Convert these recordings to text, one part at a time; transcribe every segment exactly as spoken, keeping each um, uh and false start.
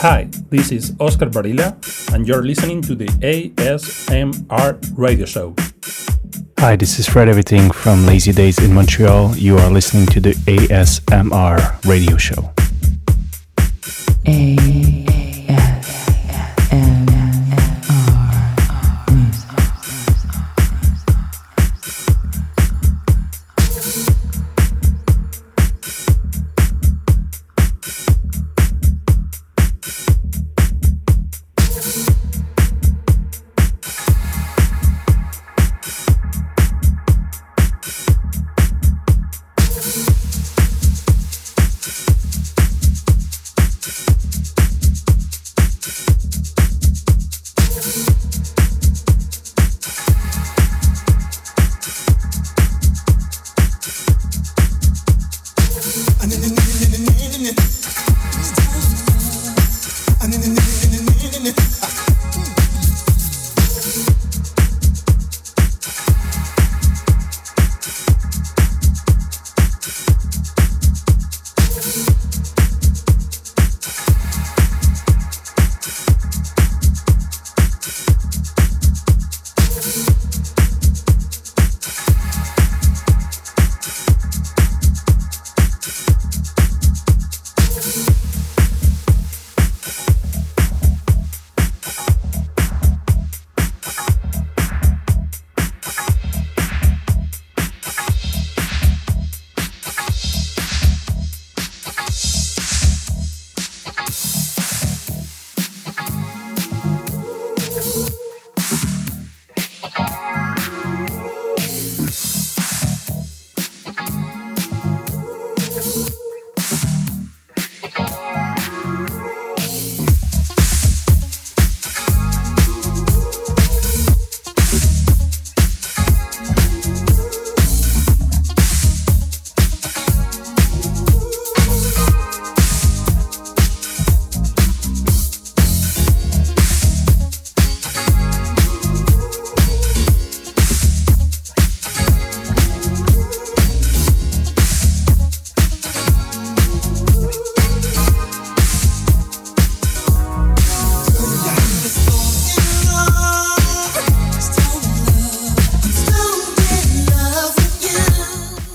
Hi, this is Oscar Barilla, and you're listening to the A S M R Radio Show. Hi, this is Fred Everything from Lazy Days in Montreal. You are listening to the A S M R Radio Show. A-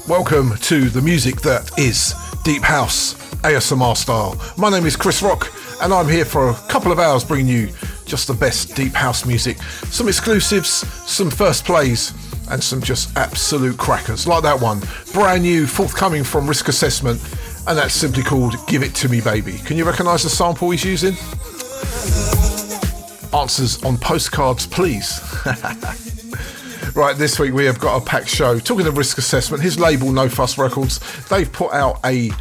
Welcome to the music that is Deep House, A S M R style. My name is Chris Rock and I'm here for a couple of hours bringing you just the best Deep House music. Some exclusives, some first plays and some just absolute crackers. Like that one, brand new, forthcoming from Risk Assessment, and that's simply called Give It To Me Baby. Can you recognise the sample he's using? Answers on postcards, please. Right, this week we have got a packed show. Talking of Risk Assessment, his label No Fuss Records, they've put out a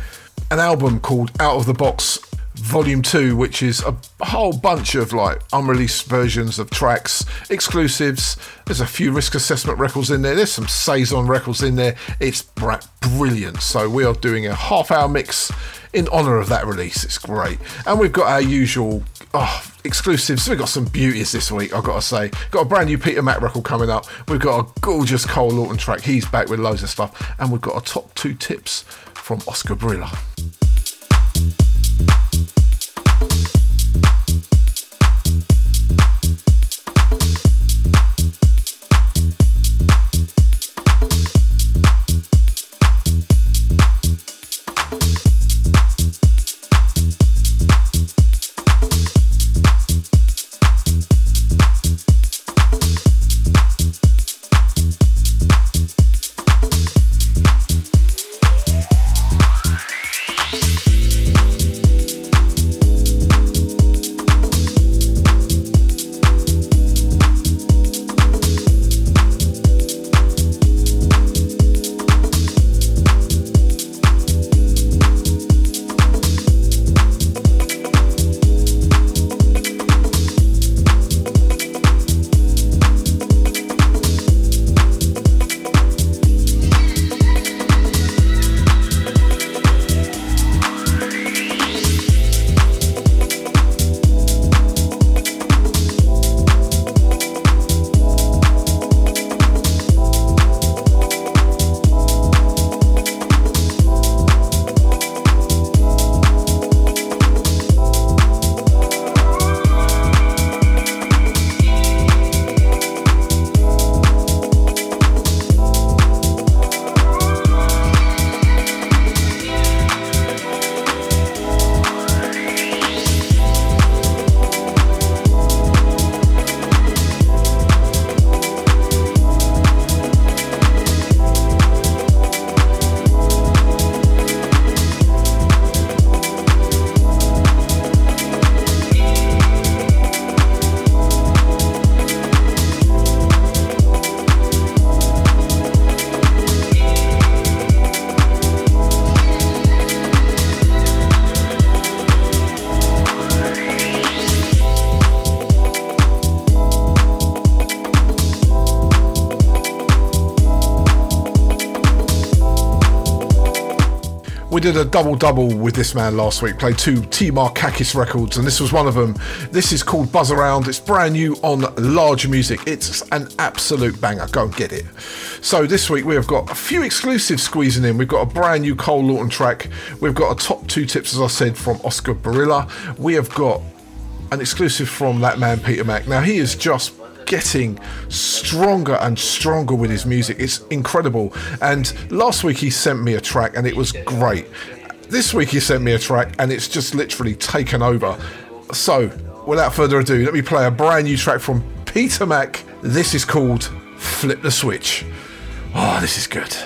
an album called Out of the Box Volume two, which is a whole bunch of like unreleased versions of tracks, exclusives. There's a few Risk Assessment records in there. There's some Saison records in there. It's brilliant. So we are doing a half hour mix in honour of that release. It's great. And we've got our usual oh, exclusives. We've got some beauties this week, I've got to say. Got a brand new Peter Mack record coming up. We've got a gorgeous Cole Lawton track. He's back with loads of stuff. And we've got our top two tips from Oscar Barilla. We did a double-double with this man last week, played two T. Markakis records, and this was one of them. This is called Buzz Around. It's brand new on Large Music. It's an absolute banger. Go and get it. So this week we have got a few exclusives squeezing in. We've got a brand new Cole Lawton track. We've got a top two tips, as I said, from Oscar Barilla. We have got an exclusive from that man, Peter Mack. Now, he is just getting stronger and stronger with his music. It's incredible. And last week he sent me a track and it was great. This week he sent me a track and it's just literally taken over. So without further ado, let me play a brand new track from Peter Mack. This is called Flip the Switch. Oh, this is good.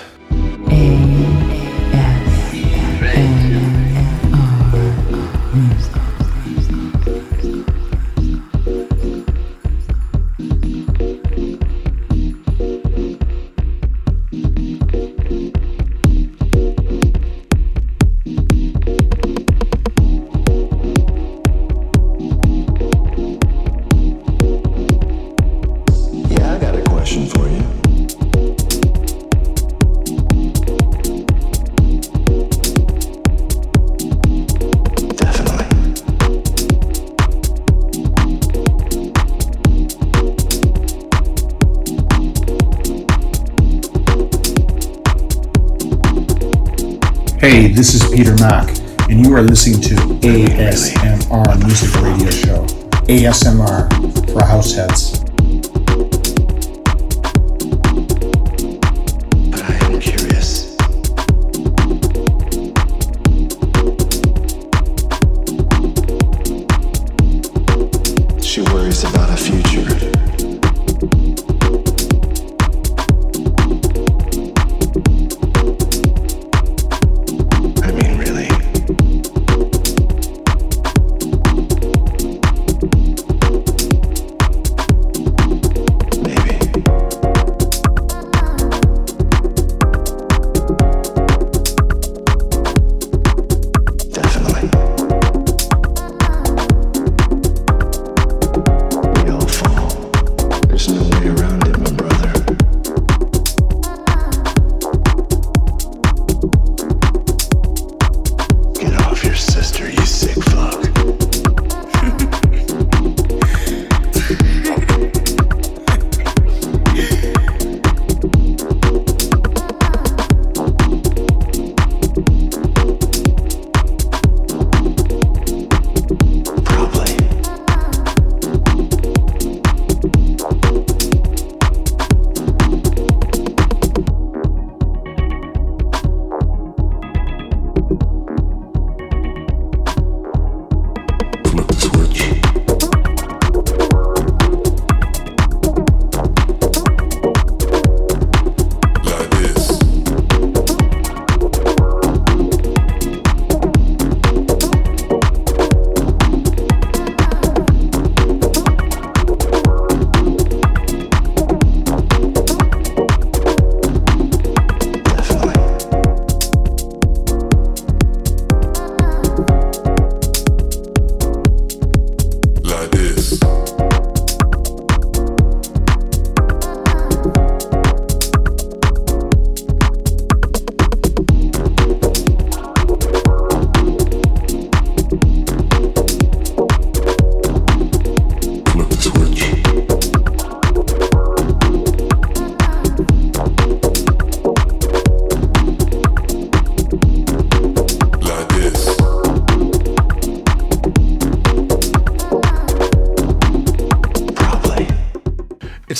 Hey, this is Peter Mack, and you are listening to A S M R Music Radio Show. A S M R for house heads.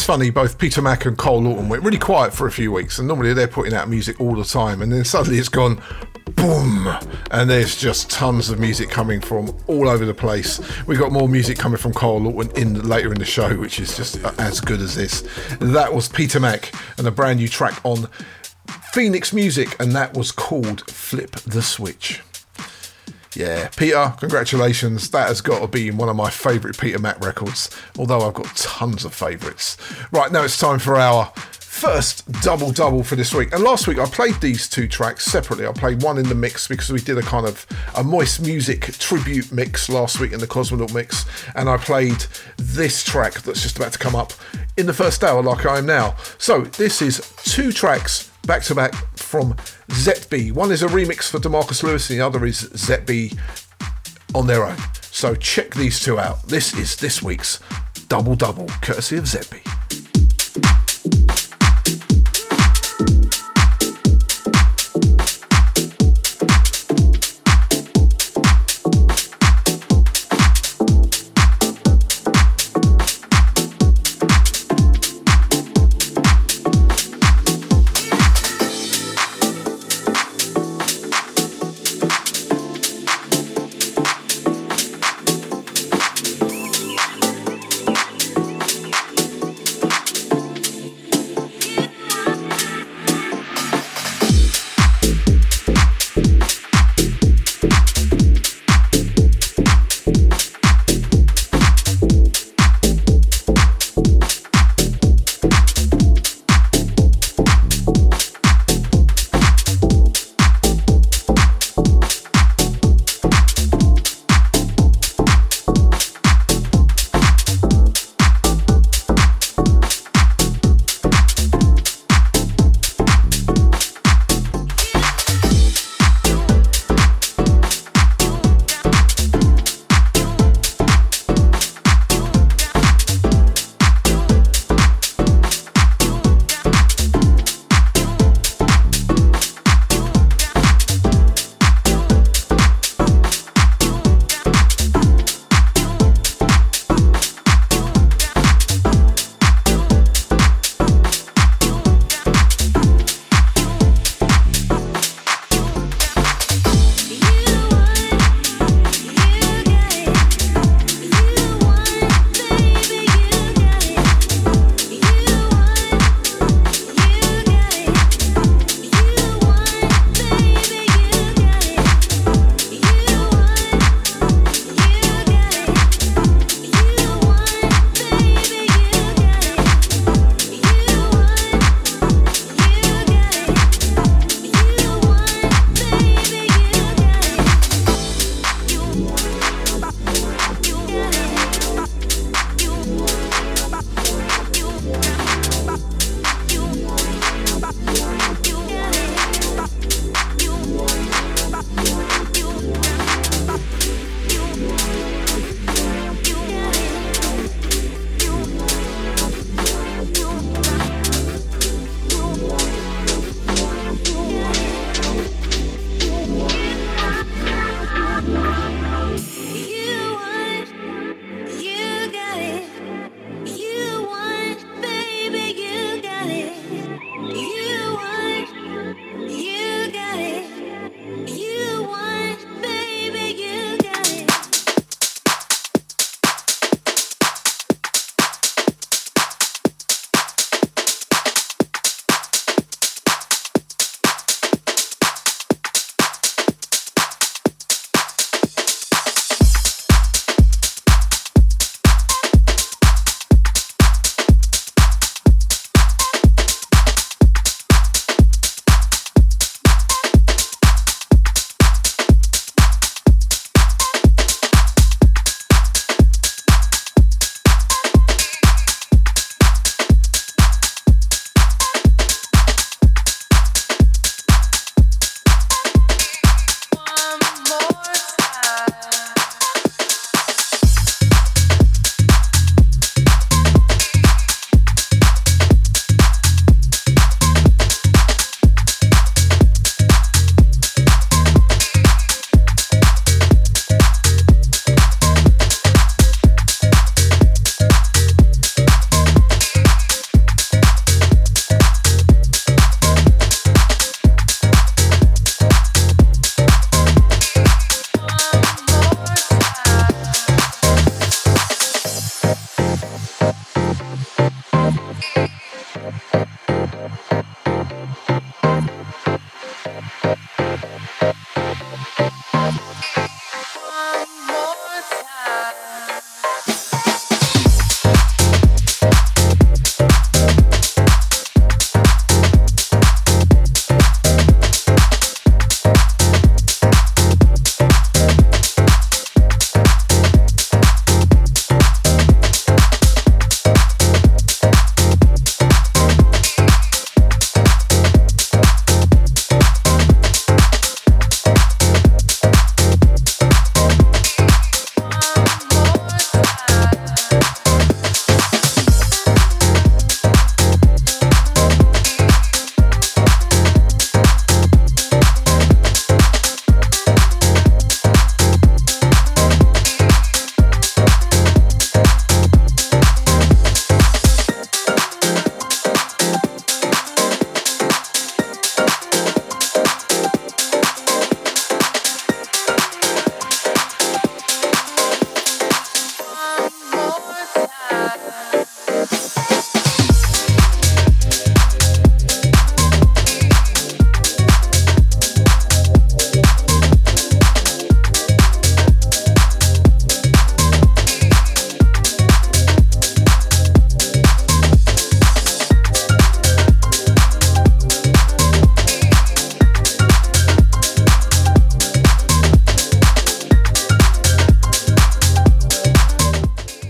Funny, both Peter Mack and Cole Lawton went really quiet for a few weeks, and normally they're putting out music all the time, and then suddenly it's gone boom, and there's just tons of music coming from all over the place. We've got more music coming from Cole Lawton in later in the show, which is just as good as this. That was Peter Mack and a brand new track on Phoenix Music, and that was called Flip the Switch. Yeah, Peter, congratulations. That has got to be one of my favourite Peter Mack records, although I've got tons of favourites. Right, now it's time for our first double-double for this week. And last week I played these two tracks separately. I played one in the mix because we did a kind of a Moist Music tribute mix last week in the Cosmonaut mix, and I played this track that's just about to come up in the first hour, like I am now. So this is two tracks back-to-back from Zetby. One is a remix for Demarcus Lewis, the other is Zetby on their own. So check these two out. This is this week's Double Double, courtesy of Zetby.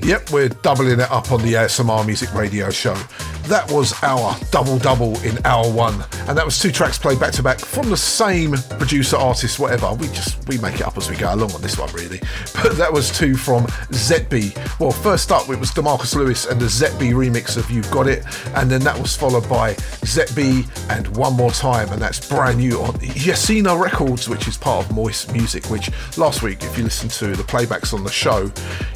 Yep, we're doubling it up on the A S M R Music Radio Show. That was our double-double in hour one, and that was two tracks played back-to-back from the same producer, artist, whatever. We just, we make it up as we go along on this one, really. But that was two from Zetby. Well, first up, it was Demarcus Lewis and the Zetby remix of You've Got It, and then that was followed by Zetby and One More Time, and that's brand new on Yesina Records, which is part of Moist Music, which last week, if you listen to the playbacks on the show,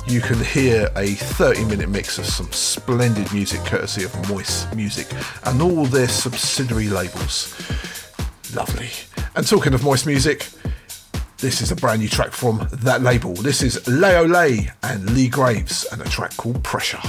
you can hear a thirty-minute mix of some splendid music courtesy of Moist Music and all their subsidiary labels. Lovely. And talking of Moist Music, this is a brand new track from that label. This is Leo Lei and Lee Graves and a track called Pressure.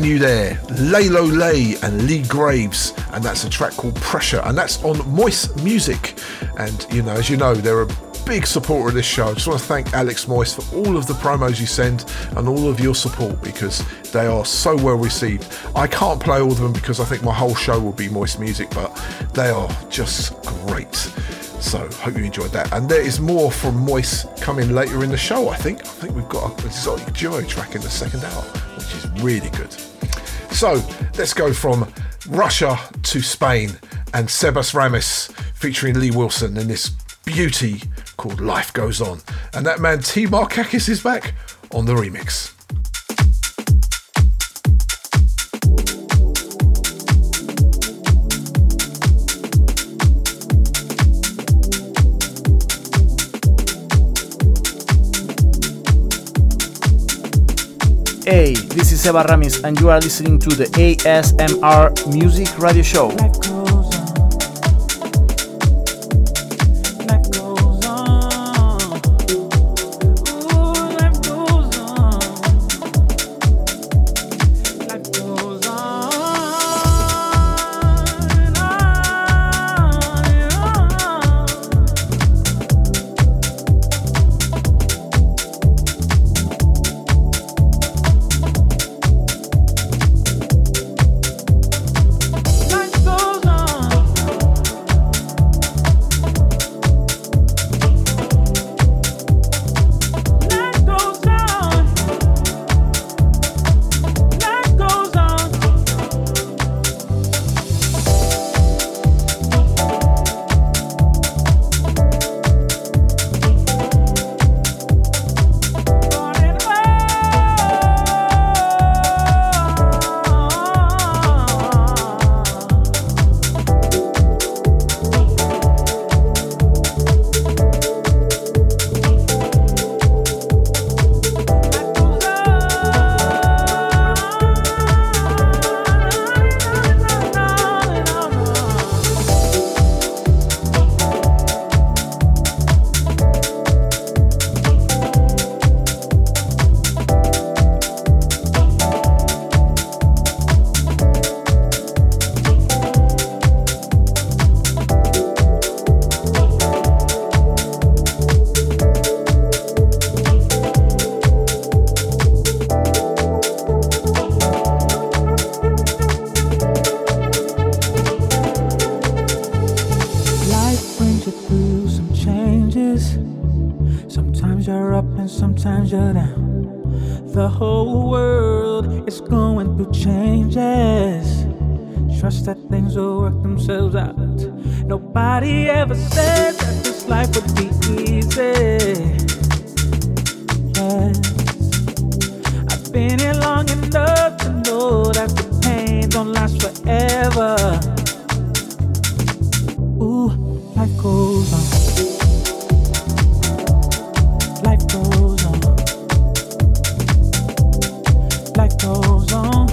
New there, Lelo Lei and Lee Graves, and that's a track called Pressure, and that's on Moist Music. And you know, as you know, they're a big supporter of this show. I just want to thank Alex Moist for all of the promos you send and all of your support, because they are so well received. I can't play all of them because I think my whole show will be Moist Music, but they are just great. So hope you enjoyed that. And there is more from Moist coming later in the show. I think I think we've got an exotic duo track in the second hour, which is really good. So let's go from Russia to Spain and Sebas Ramis featuring Lee Wilson and this beauty called Life Goes On. And that man T. Markakis is back on the remix. Hey, this is Sebas Ramis and you are listening to the A S M R Music Radio Show. Life goes on. you through some changes. Sometimes you're up and sometimes you're down. The whole world is going through changes. Trust that things will work themselves out. Nobody ever said that this life would be easy. Yes. I've been here long enough to know that the pain don't last forever. Ooh, life goes on. Life goes on. Life goes on.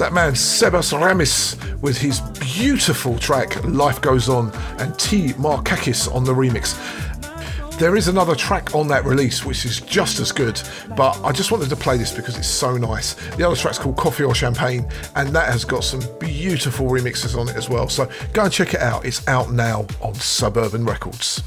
That man Sebas Ramis with his beautiful track Life Goes On, and T. Markakis on the remix. There is another track on that release which is just as good, but I just wanted to play this because it's so nice. The other track's called Coffee or Champagne, and that has got some beautiful remixes on it as well, so go and check it out. It's out now on Suburban Records.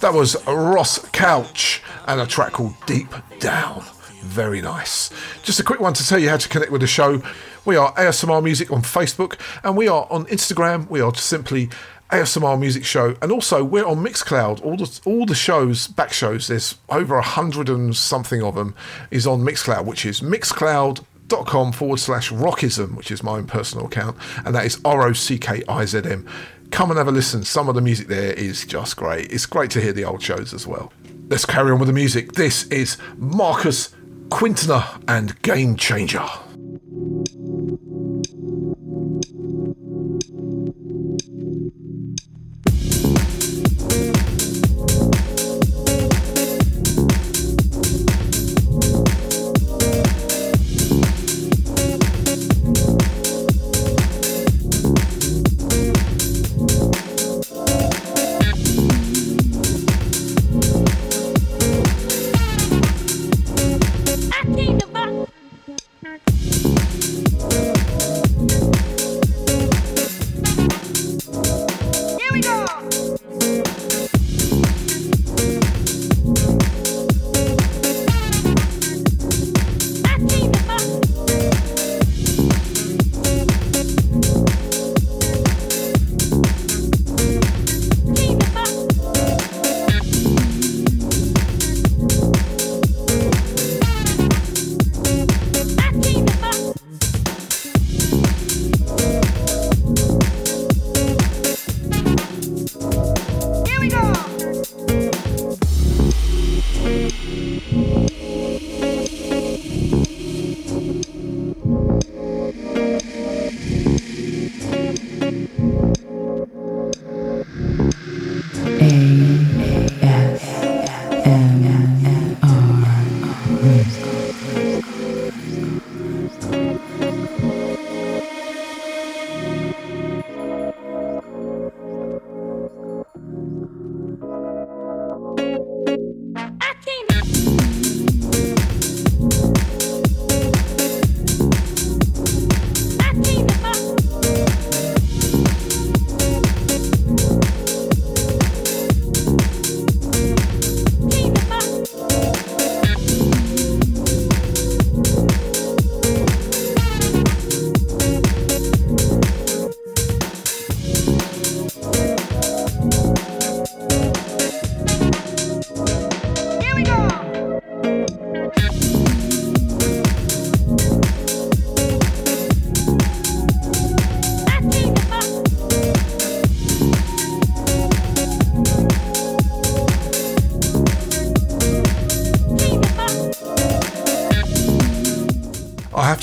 That was Ross Couch and a track called Deep Down. Very nice. Just a quick one to tell you how to connect with the show. We are A S M R Music on Facebook, and we are on Instagram. We are simply A S M R Music Show, and also we're on Mixcloud. All the all the shows, back shows, there's over a hundred and something of them, is on Mixcloud, which is Mixcloud. dot com forward slash rockism, which is my own personal account, and that is R O C K I Z M. Come and have a listen. Some of the music there is just great. It's great to hear the old shows as well. Let's carry on with the music. This is Marcus Quintana and Game Changer.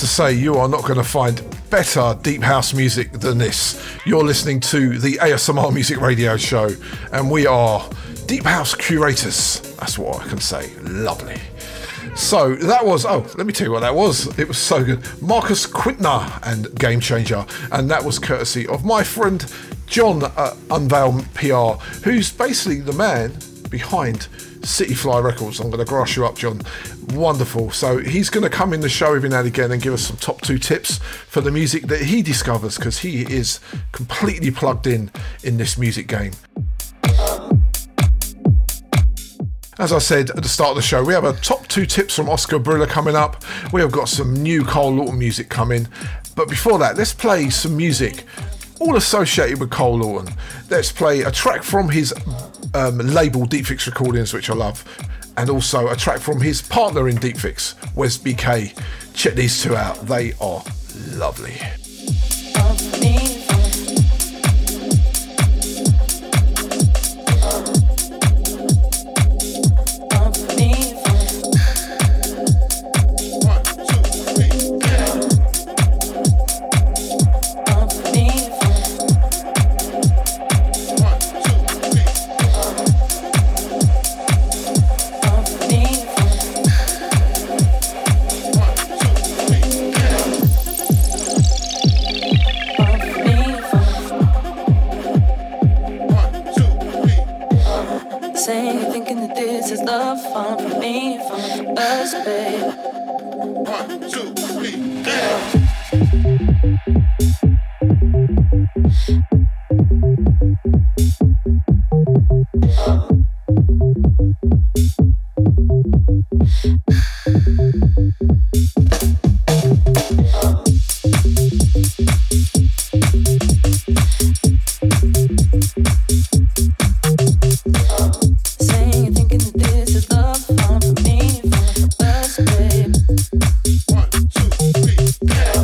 Say you are not going to find better deep house music than this. You're listening to the A S M R Music Radio Show, and we are deep house curators. That's what I can say. Lovely. So that was, oh, let me tell you what that was. It was so good. Marcus Quintana and Game Changer, and that was courtesy of my friend John uh, Unveil P R, who's basically the man behind City Fly Records. I'm going to grass you up, John. Wonderful. So he's going to come in the show every now and again and give us some top two tips for the music that he discovers, because he is completely plugged in in this music game. As I said at the start of the show, we have a top two tips from Oscar Barilla coming up. We have got some new Cole Lawton music coming. But before that, let's play some music all associated with Cole Lawton. Let's play a track from his um, label Deep Fix Recordings, which I love, and also a track from his partner in Deep Fix, Wes B K. Check these two out, they are lovely. Yeah.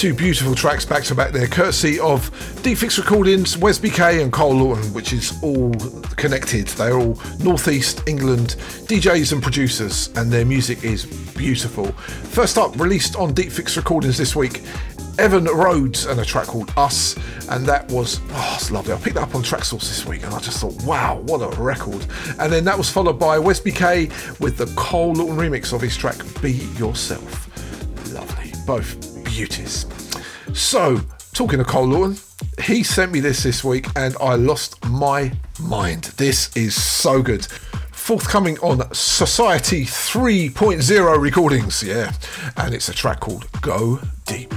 Two beautiful tracks back to back there, courtesy of Deep Fix Recordings, Wes B K and Cole Lawton, which is all connected. They're all Northeast England D Js and producers, and their music is beautiful. First up, released on Deep Fix Recordings this week, Evan Rhodes and a track called Us, and that was, oh, it's lovely. I picked that up on Traxsource this week and I just thought, wow, what a record. And then that was followed by Wes B K with the Cole Lawton remix of his track Be Yourself. Lovely, both beauties. So, talking of Cole Lawton, he sent me this this week and I lost my mind. This is so good. Forthcoming on Society three point oh Recordings, yeah, and it's a track called Go Deep.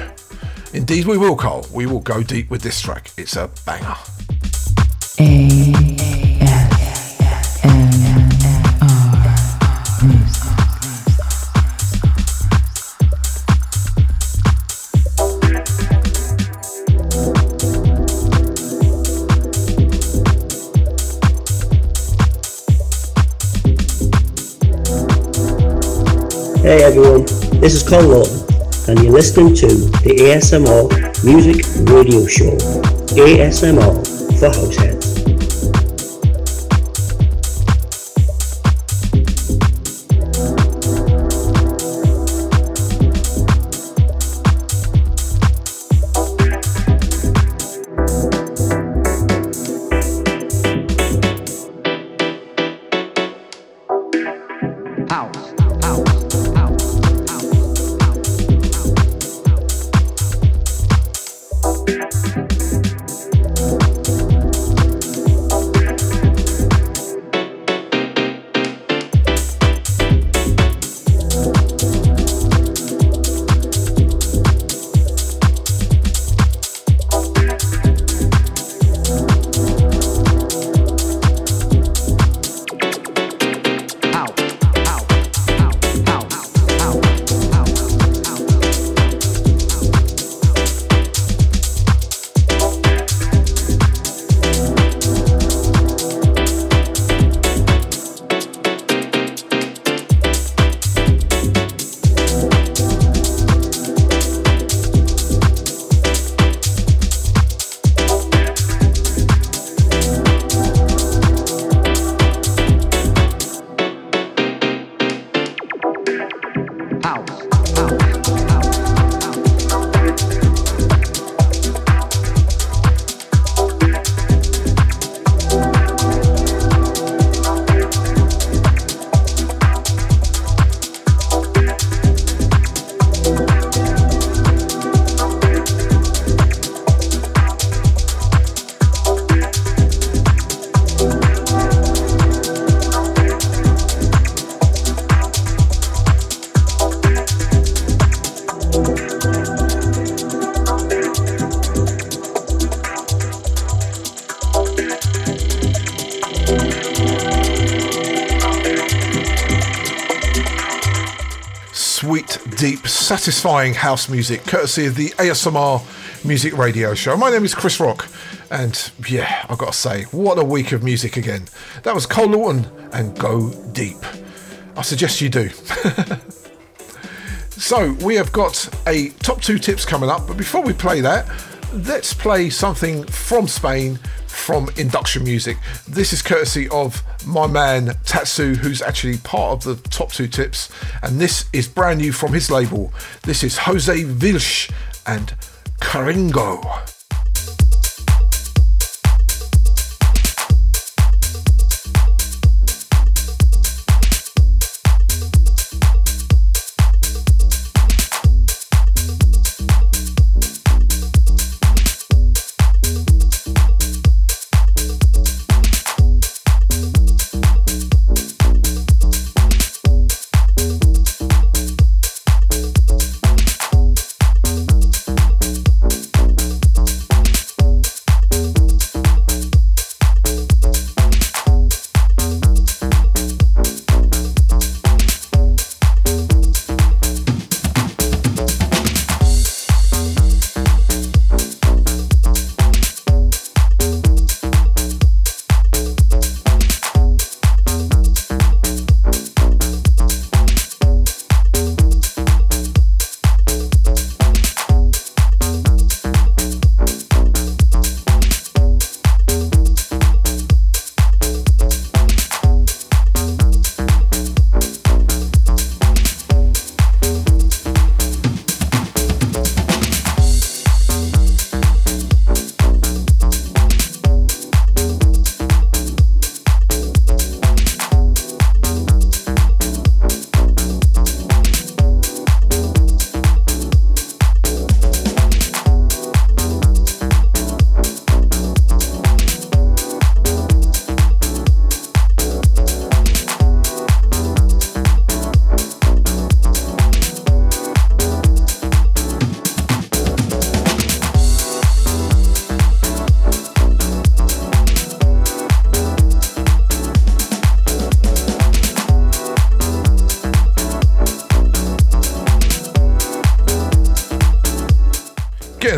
Indeed we will, Cole. We will go deep with this track. It's a banger. A F M R Hey everyone, this is Cole Lawton, and you're listening to the A S M R Music Radio Show. A S M R for Househeads. Satisfying house music, courtesy of the A S M R Music Radio Show. My name is Chris Rock, and yeah, I've got to say, what a week of music again. That was Cole Lawton and Go Deep. I suggest you do. So, we have got a top two tips coming up, but before we play that, let's play something from Spain, from induction music. This is courtesy of my man Tatsu, who's actually part of the top two tips, and this is brand new from his label. This is Jose Vilch and Caringo.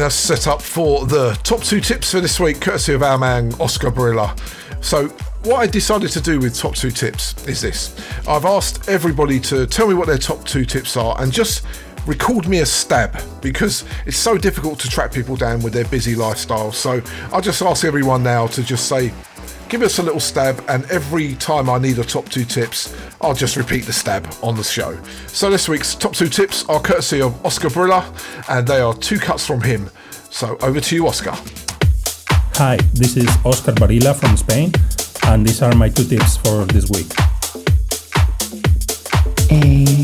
us set up for the top two tips for this week, courtesy of our man Oscar Barilla. So what I decided to do with top two tips is this. I've asked everybody to tell me what their top two tips are and just record me a stab, because it's so difficult to track people down with their busy lifestyle. So I'll just ask everyone now to just say, give us a little stab, and every time I need a top two tips, I'll just repeat the stab on the show. So this week's top two tips are courtesy of Oscar Barilla, and they are two cuts from him. So over to you, Oscar. Hi, this is Oscar Barilla from Spain, and these are my two tips for this week. Hey.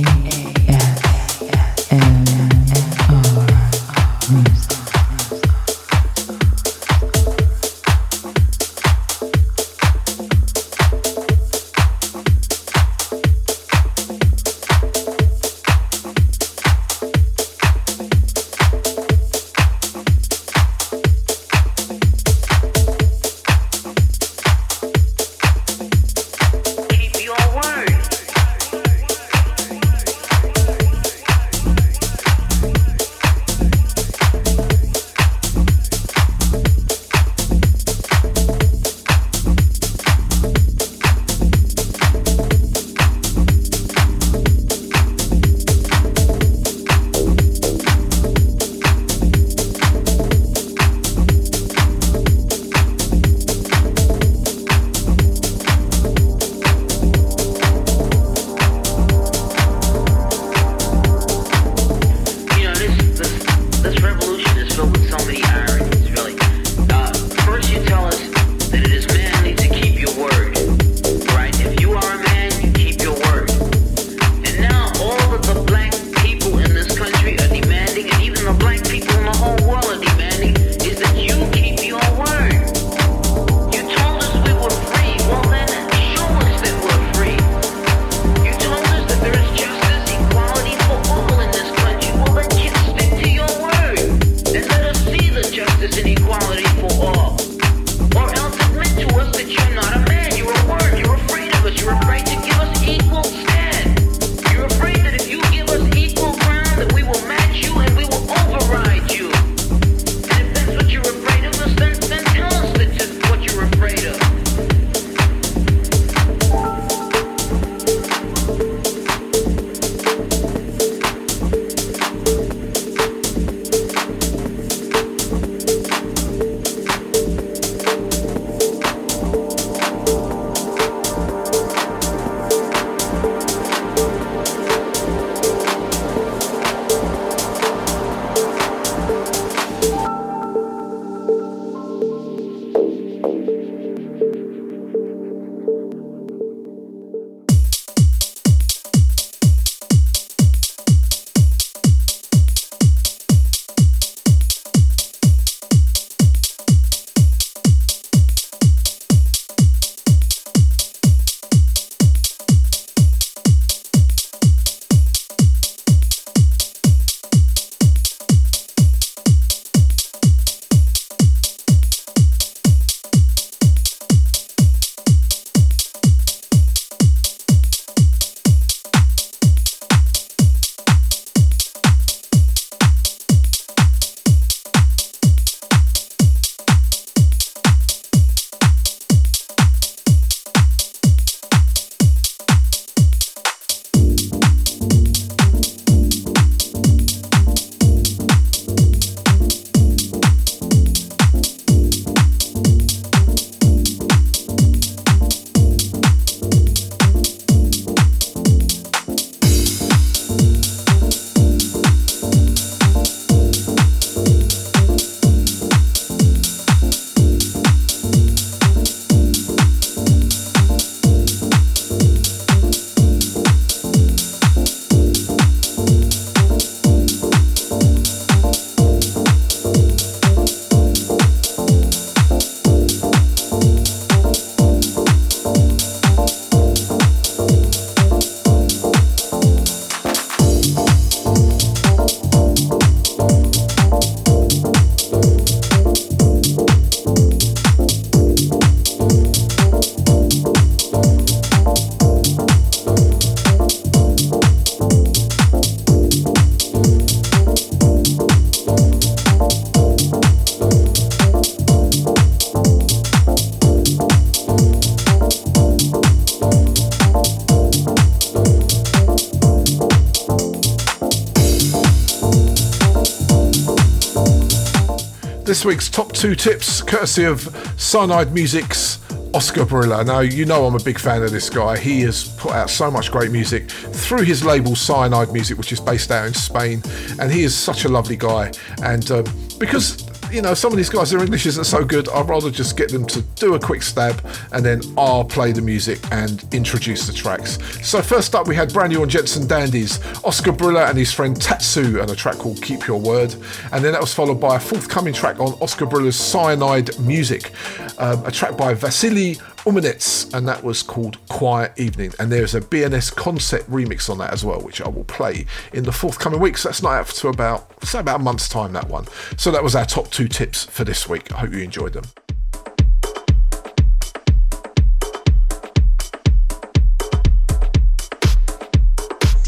this week's top two tips, courtesy of Cyanide Music's Oscar Barilla. Now, you know I'm a big fan of this guy. He has put out so much great music through his label Cyanide Music, which is based out in Spain, and he is such a lovely guy. And um, because, you know, some of these guys, their English isn't so good, I'd rather just get them to do a quick stab and then I'll play the music and introduce the tracks. So first up, we had brand new on Jetson Dandies, Oscar Barilla and his friend Tatsu, and a track called Keep Your Word. And then that was followed by a forthcoming track on Oscar Barilla's Cyanide Music, um, a track by Vasily Umanets, and that was called Quiet Evening. And there's a B N S Concept remix on that as well, which I will play in the forthcoming weeks. So that's not out for about, say about a month's time, that one. So that was our top two tips for this week. I hope you enjoyed them.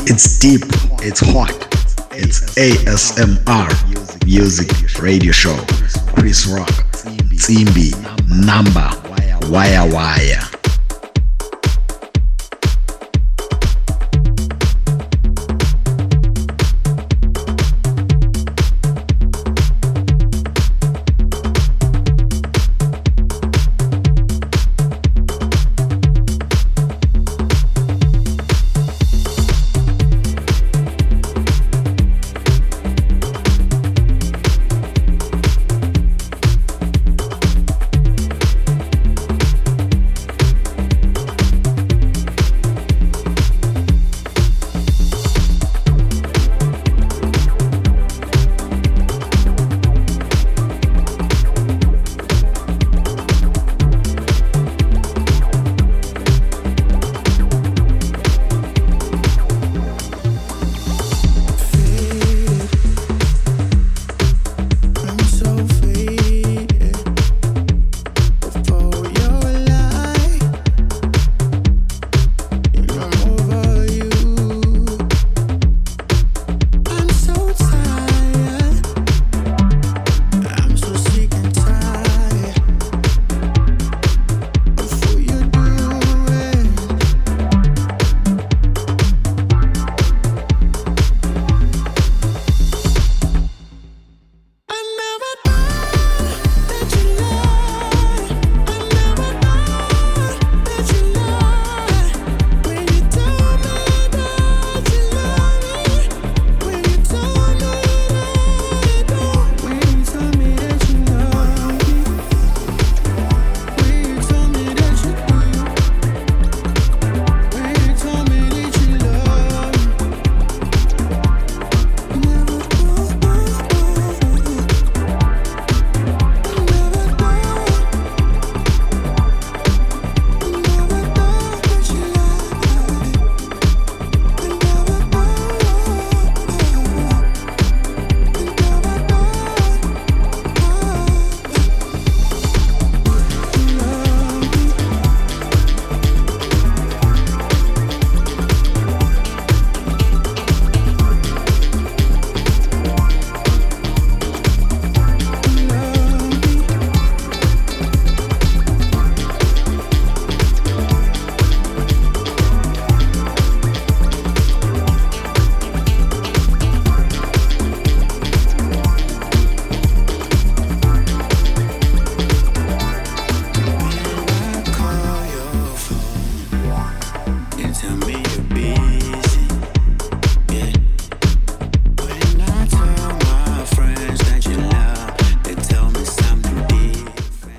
It's deep, it's hot, it's A S M R music radio show. Chris Rock, Zetby, Number Wire Wire.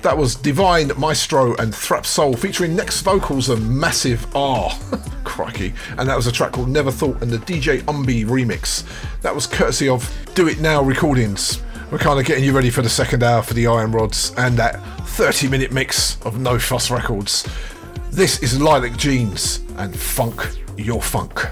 That was Divine Maestro and Thrap Soul featuring Next Vocals and Massive R. Crikey. And that was a track called Never Thought and the D J Umbi remix. That was courtesy of Do It Now Recordings. We're kind of getting you ready for the second hour for the Iron Rods and that thirty minute mix of No Fuss Records. This is Lilac Jeans and Funk Your Funk.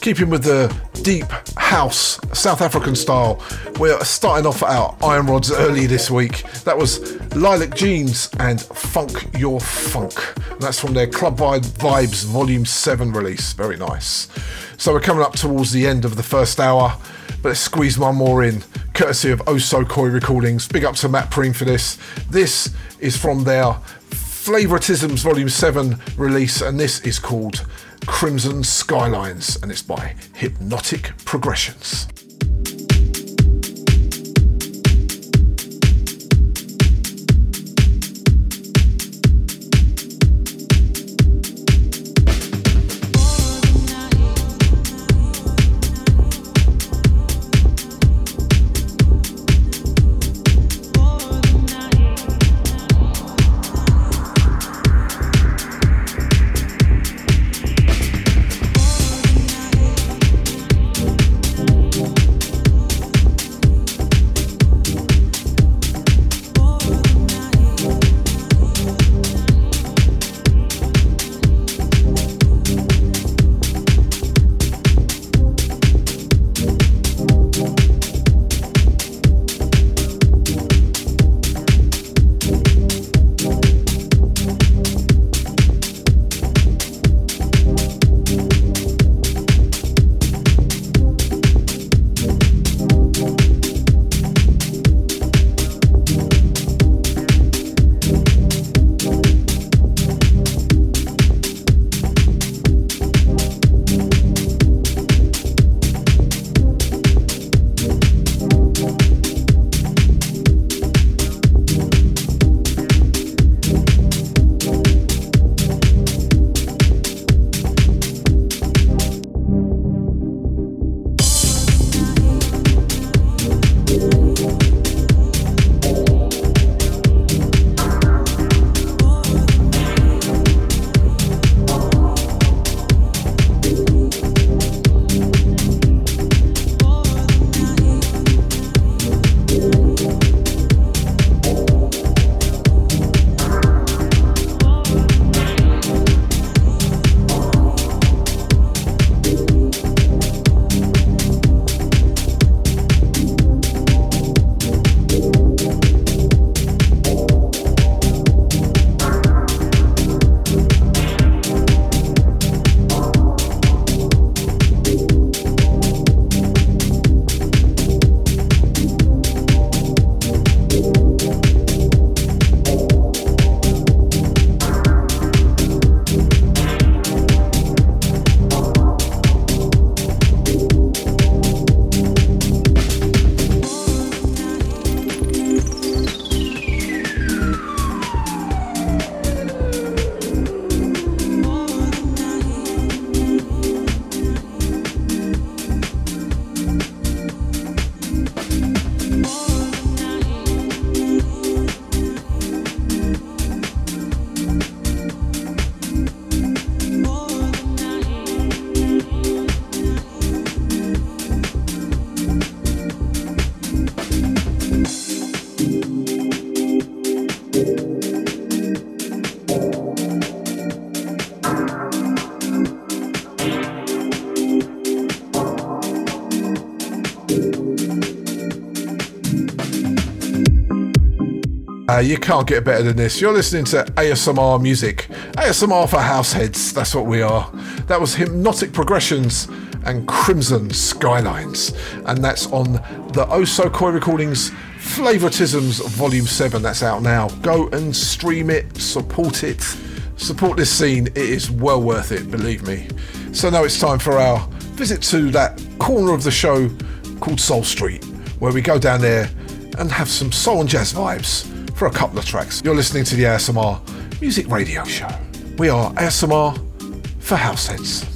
Keeping with the deep house South African style, we're starting off our Iron Rods early this week. That was Lilac Jeans and Funk Your Funk. And that's from their Club Vibes Volume seven release. Very nice. So we're coming up towards the end of the first hour, but let's squeeze one more in, courtesy of Oh So Koi Recordings. Big up to Matt Preem for this. This is from their Flavoritisms Volume seven release, and this is called Crimson Skylines, and it's by Hypnotic Progressions. Uh, you can't get better than this. You're listening to A S M R music. A S M R for househeads. That's what we are. That was Hypnotic Progressions and Crimson Skylines. And that's on the Oh So Koi Recordings Flavoritisms Volume seven. That's out now. Go and stream it. Support it. Support this scene. It is well worth it, believe me. So now it's time for our visit to that corner of the show called Soul Street, where we go down there and have some soul and jazz vibes for a couple of tracks. You're listening to the A S M R Music Radio Show. We are A S M R for househeads.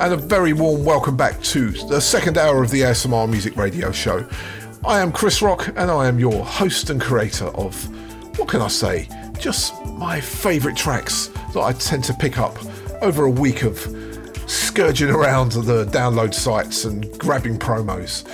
and a very warm welcome back to the second hour of the A S M R Music Radio Show. I am Chris Rock, and I am your host and creator of, what can I say, just my favourite tracks that I tend to pick up over a week of scourging around the download sites and grabbing promos.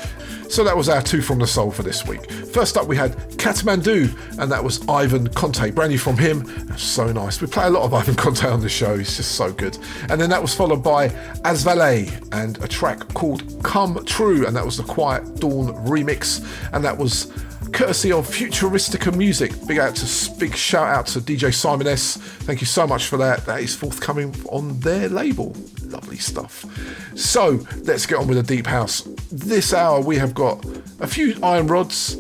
So that was our two from the soul for this week. First up we had Kathmandu, and that was Ivan Conte, brand new from him. So nice. We play a lot of Ivan Conte on the show, he's just so good. And then that was followed by Asvale and a track called Come True, and that was the Quiet Dawn remix, and that was courtesy of Futuristica Music. Big out to big shout out to D J Simon S. Thank you so much for that. That is forthcoming on their label. Lovely stuff. So let's get on with the deep house. This hour we have got a few Iron Rods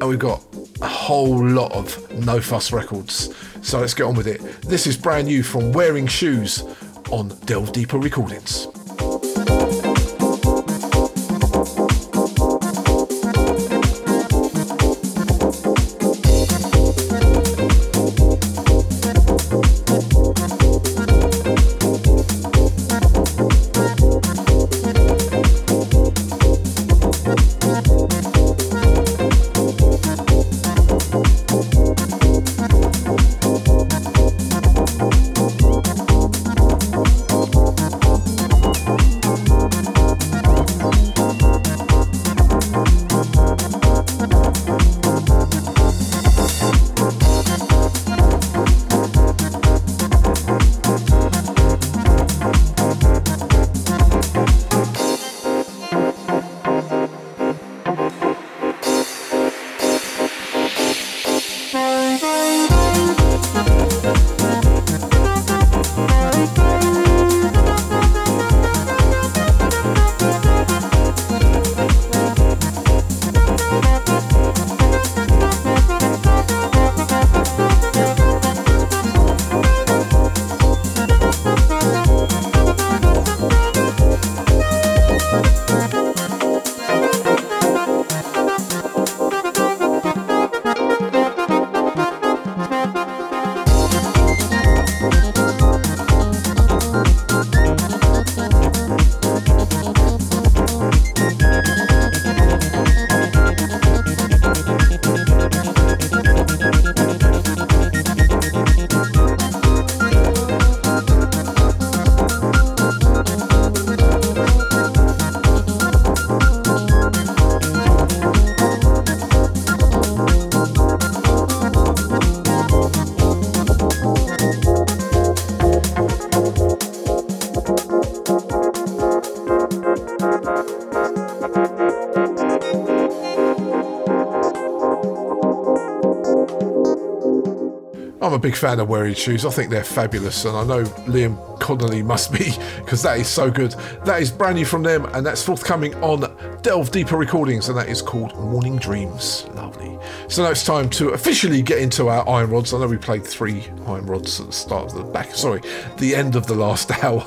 and we've got a whole lot of No Fuss Records. So let's get on with it. This is brand new from Wearing Shoes on Delve Deeper Recordings. I'm a big fan of Wearing Shoes. I think they're fabulous, and I know Liam Connolly must be, because that is so good. That is brand new from them, and that's forthcoming on Delve Deeper Recordings, and that is called Morning Dreams. Lovely. So now it's time to officially get into our Iron Rods. I know we played three Iron Rods at the start of the back, sorry, the end of the last hour,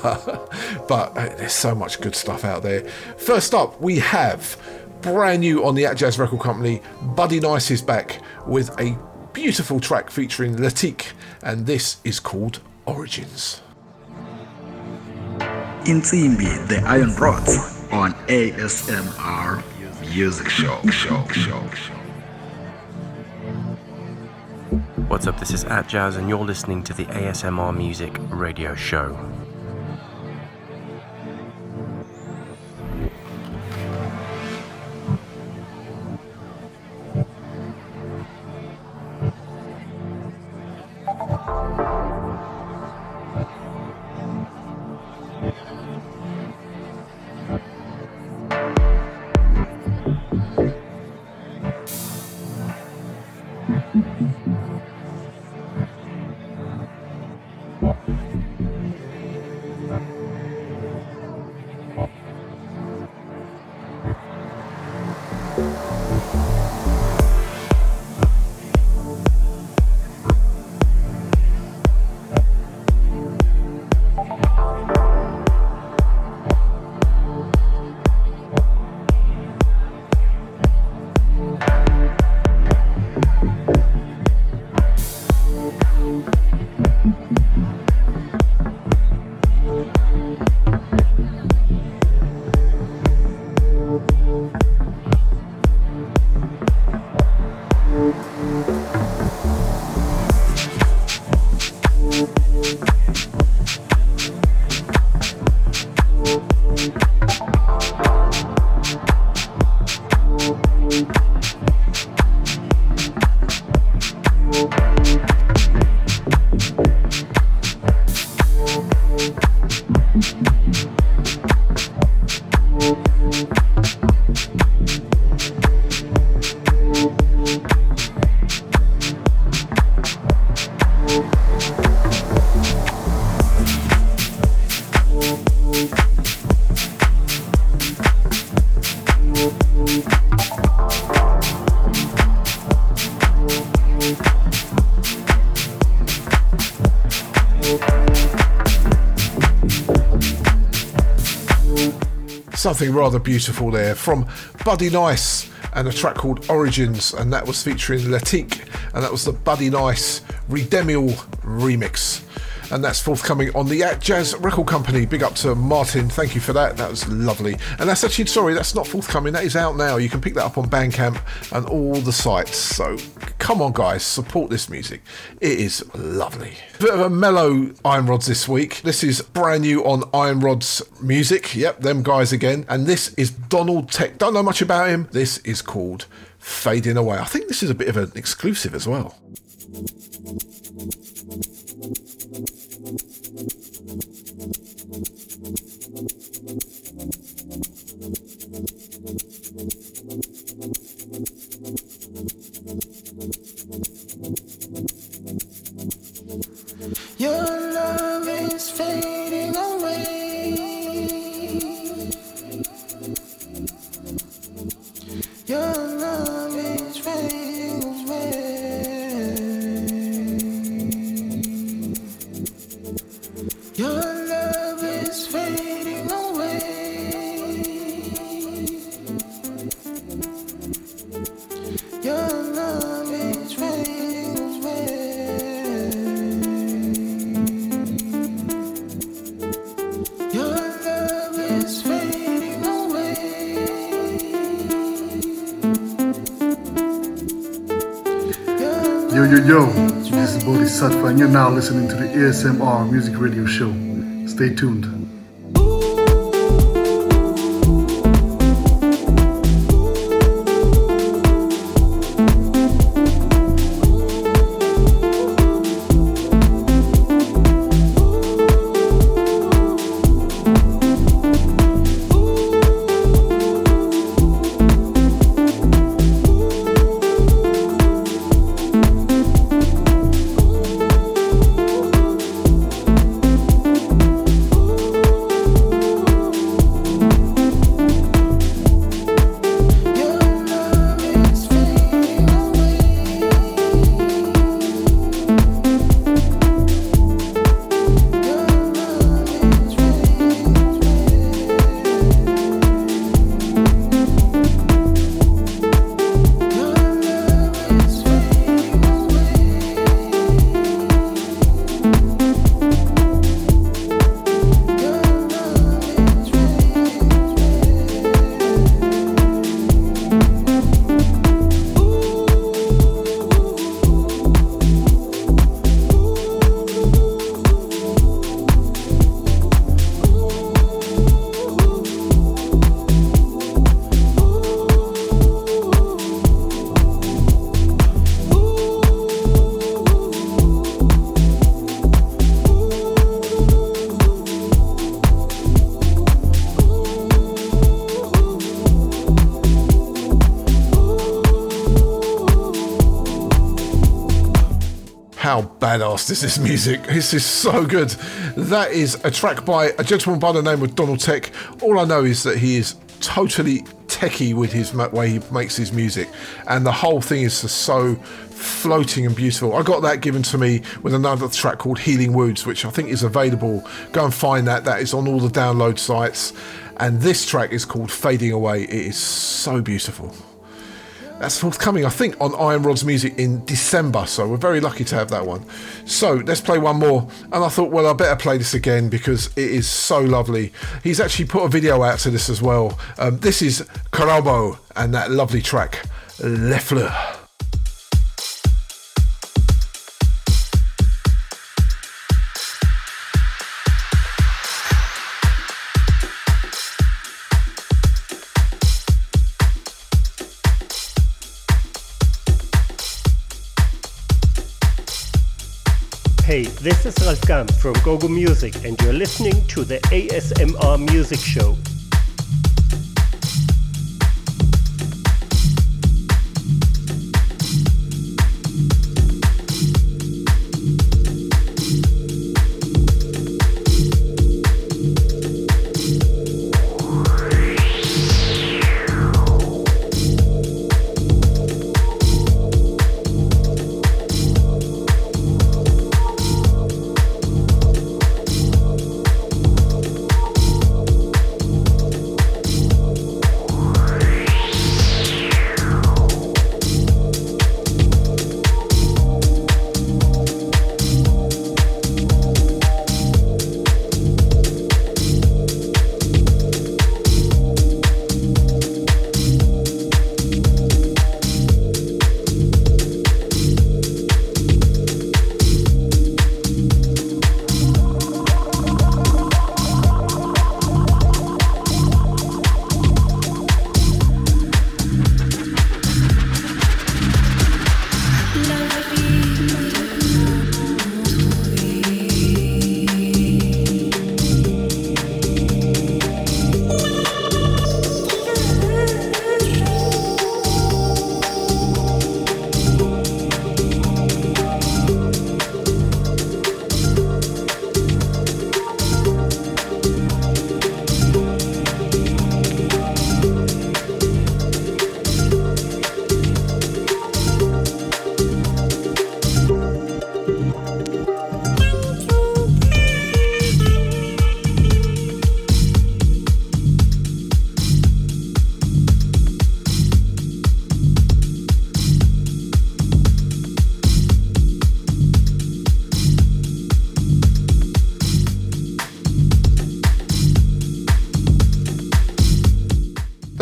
but there's so much good stuff out there. First up, we have brand new on the At Jazz Record Company, Buddy Nice is back with a beautiful track featuring Latik, and this is called Origins. Intsimbi, the Iron Rods on A S M R Music Show. Show, show, show. What's up? This is At Jazz, and you're listening to the A S M R Music Radio Show. Something rather beautiful there from Buddy Nice and a track called Origins, and that was featuring Latique, and that was the Buddy Nice Redemil remix, and that's forthcoming on the At Jazz record company. Big up to Martin, thank you for that, that was lovely. And that's actually, sorry, that's not forthcoming, that is out now. You can pick that up on Bandcamp and all the sites, so come on guys, support this music, it is lovely. Bit of a mellow Iron Rods this week. This is brand new on Iron Rods Music, yep, them guys again, and this is Donald Tech. Don't know much about him. This is called Fading Away. I think this is a bit of an exclusive as well. Your love is fading away. Your love is fading away. Your love is fading away. Your love is fading away. Yo, yo, yo, this is Bodhisattva, and you're now listening to the A S M R Music Radio Show. Stay tuned. Badass, this is music. This is so good. That is a track by a gentleman by the name of Donald Tech. All I know is that he is totally techie with his way he makes his music, and the whole thing is so floating and beautiful. I got that given to me with another track called Healing Wounds, which I think is available. Go and find that. That is on all the download sites. And this track is called Fading Away. It is so beautiful. That's forthcoming, I think, on Iron Rods Music in December, so we're very lucky to have that one. So let's play one more, and I thought, well, I better play this again because it is so lovely. He's actually put a video out to this as well. Um, this is Karabo and that lovely track, Le Fleur. Hey, this is Razgan from Gogo Music, and you're listening to the A S M R Music Show.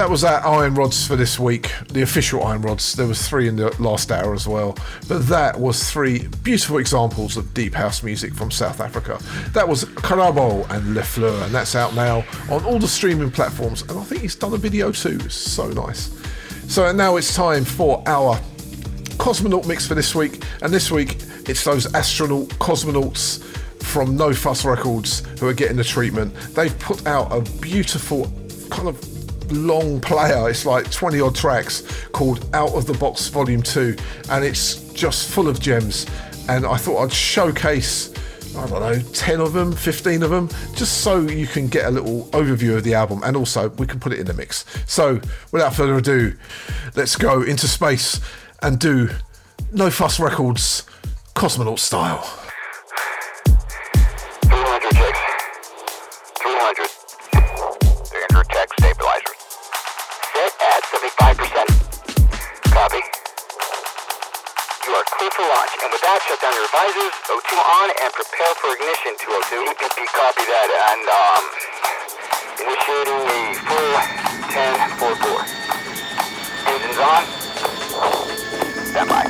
that was our Iron Rods for this week, the official Iron Rods. There was three in the last hour as well, but that was three beautiful examples of deep house music from South Africa. That was Karabo and Le Fleur, and that's out now on all the streaming platforms, and I think he's done a video too. It's so nice. So now it's time for our Cosmonaut mix for this week, and this week it's those astronaut cosmonauts from No Fuss Records who are getting the treatment. They've put out a beautiful kind of long player, it's like twenty odd tracks, called Out of the Box Volume two, and it's just full of gems, and I thought I'd showcase, I don't know, ten of them, fifteen of them, just so you can get a little overview of the album, and also we can put it in the mix. So without further ado, let's go into space and do No Fuss Records Cosmonaut Style. Down your visors, O two on, and prepare for ignition, two oh two. E P P, copy that, and um, initiating the full ten forty-four. Engines on, stand by.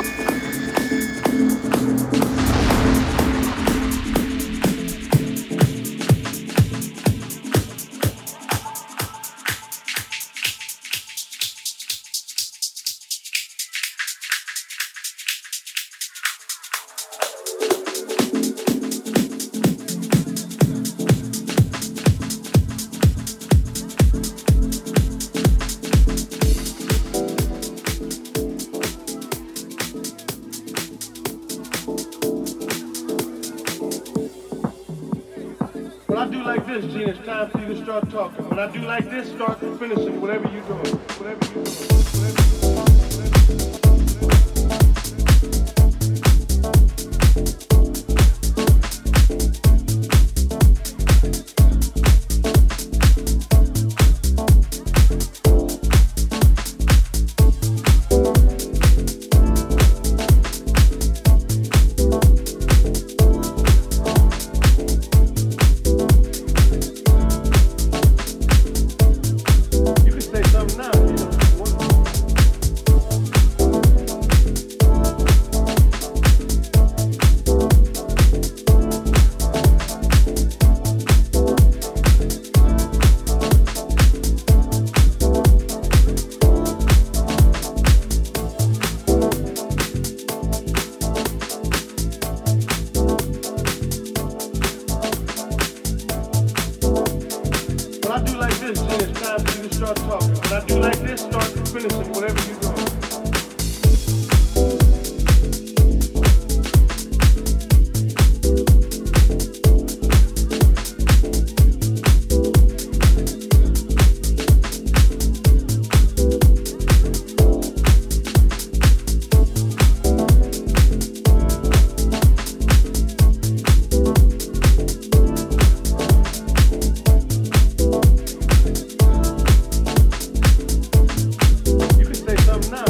Start talking. When I do like this, start finishing whatever you're doing. Whatever you're doing. No.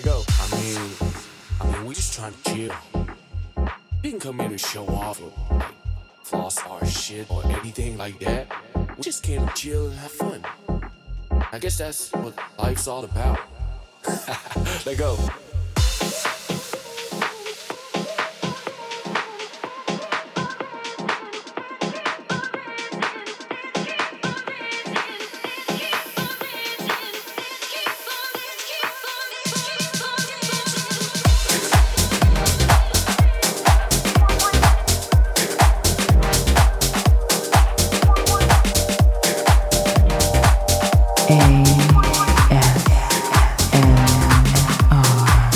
they go. I mean, I mean, we just trying to chill. We didn't come here to show off or like, floss our shit or anything like that. We just came to chill and have fun. I guess that's what life's all about. Let go. A F M R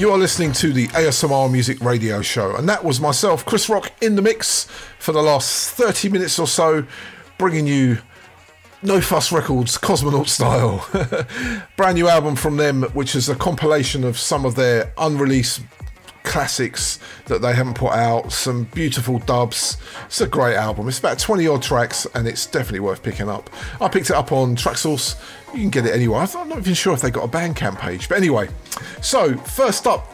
You are listening to the A S M R Music Radio Show, and that was myself, Chris Rock, in the mix for the last thirty minutes or so, bringing you No Fuss Records, Cosmonaut style. Brand new album from them, which is a compilation of some of their unreleased classics that they haven't put out, some beautiful dubs. It's a great album. It's about twenty odd tracks, and it's definitely worth picking up. I picked it up on Traxsource. You can get it anywhere. I'm not even sure if they got a Bandcamp page, but anyway. So first up,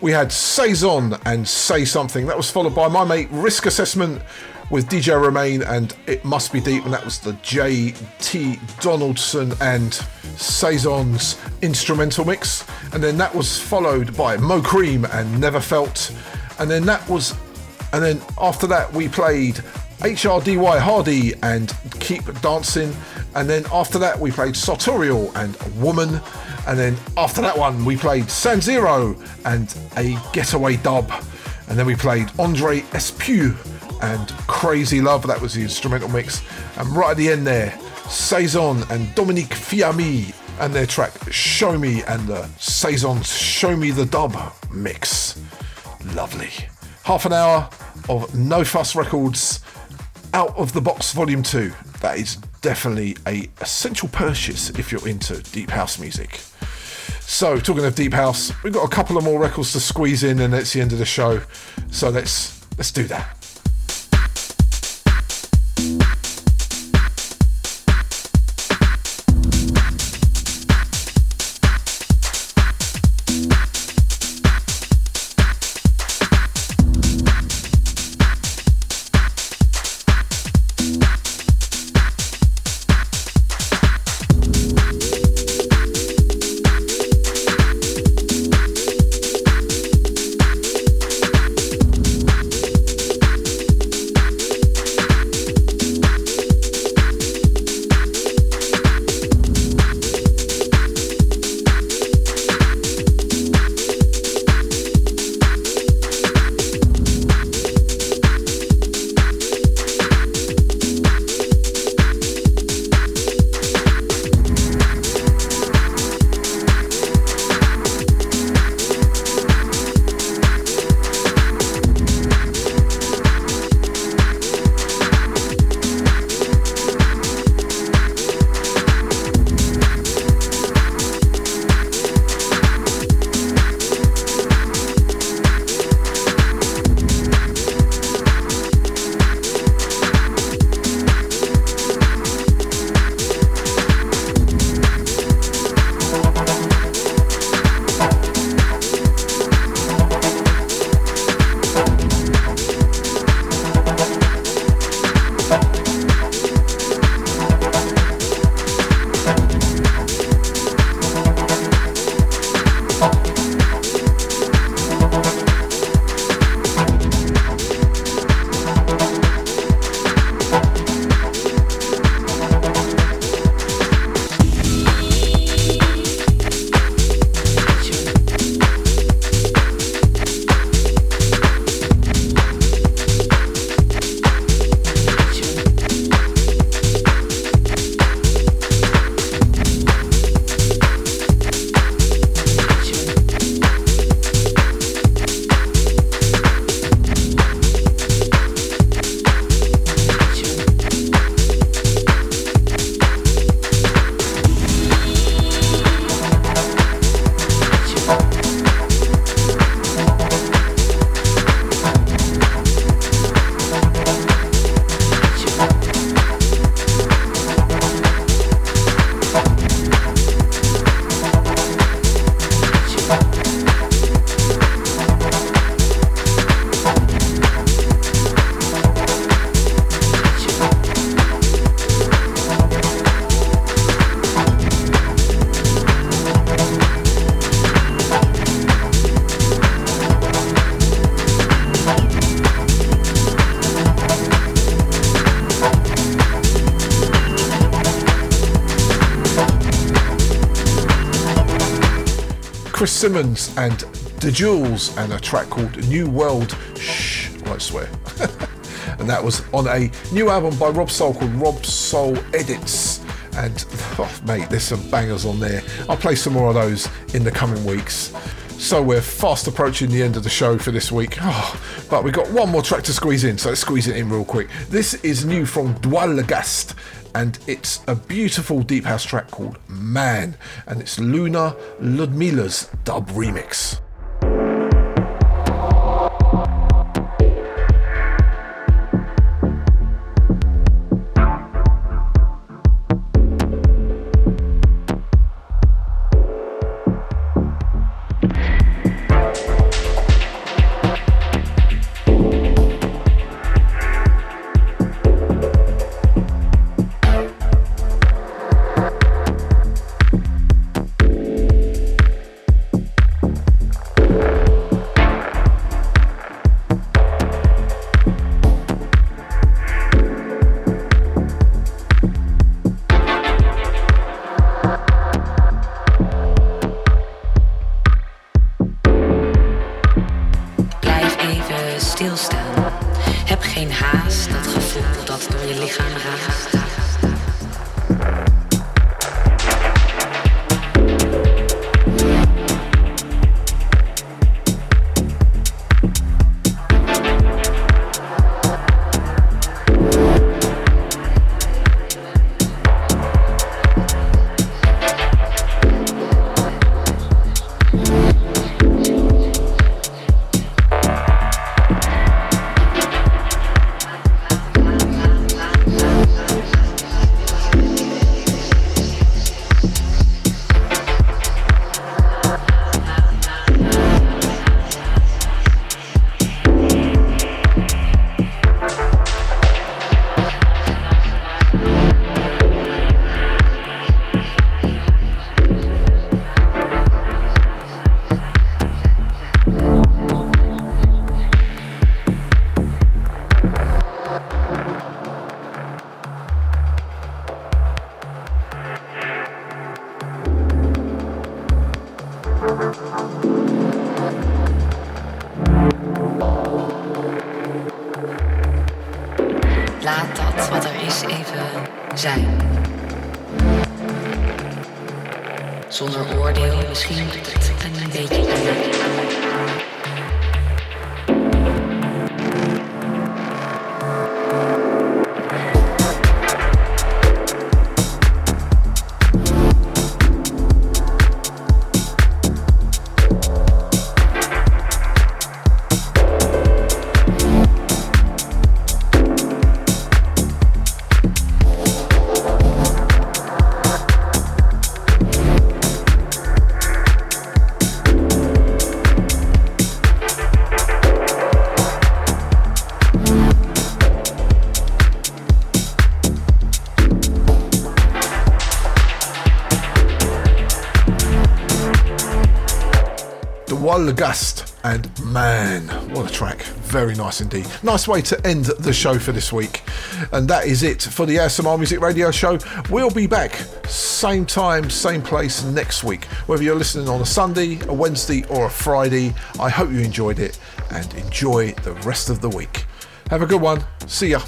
we had Saison and Say Something. That was followed by my mate Risk Assessment with D J Romaine and It Must Be Deep, and that was the J T Donaldson and Saison's instrumental mix. And then that was followed by Mo Cream and Never Felt. And then that was, and then after that we played H R D Y Hardy and Keep Dancing. And then after that we played Sartorial and Woman. And then after that one we played Sanzero and a Getaway dub. And then we played Andre Espiau and Crazy Love. That was the instrumental mix. And right at the end there, Saison and Dominique Fiammi and their track Show Me, and the Saison's Show Me the Dub mix. Lovely. Half an hour of No Fuss Records Out of the Box Volume two. That is definitely a essential purchase if you're into deep house music. So talking of deep house, we've got a couple of more records to squeeze in, and it's the end of the show. So let's let's do that. Chris Simmons and The Jewels and a track called New World. Shh, I swear. And that was on a new album by Rob Soul called Rob Soul Edits. And oh mate, there's some bangers on there. I'll play some more of those in the coming weeks. So we're fast approaching the end of the show for this week. Oh, but we've got one more track to squeeze in, so let's squeeze it in real quick. This is new from Dwalagast, and it's a beautiful deep house track called Man, and it's Luna Ludmila's dub remix. Dwalagast and Man, what a track. Very nice indeed. Nice way to end the show for this week. And that is it for the A S M R Music Radio Show. We'll be back same time, same place next week. Whether you're listening on a Sunday, a Wednesday or a Friday, I hope you enjoyed it and enjoy the rest of the week. Have a good one. See ya.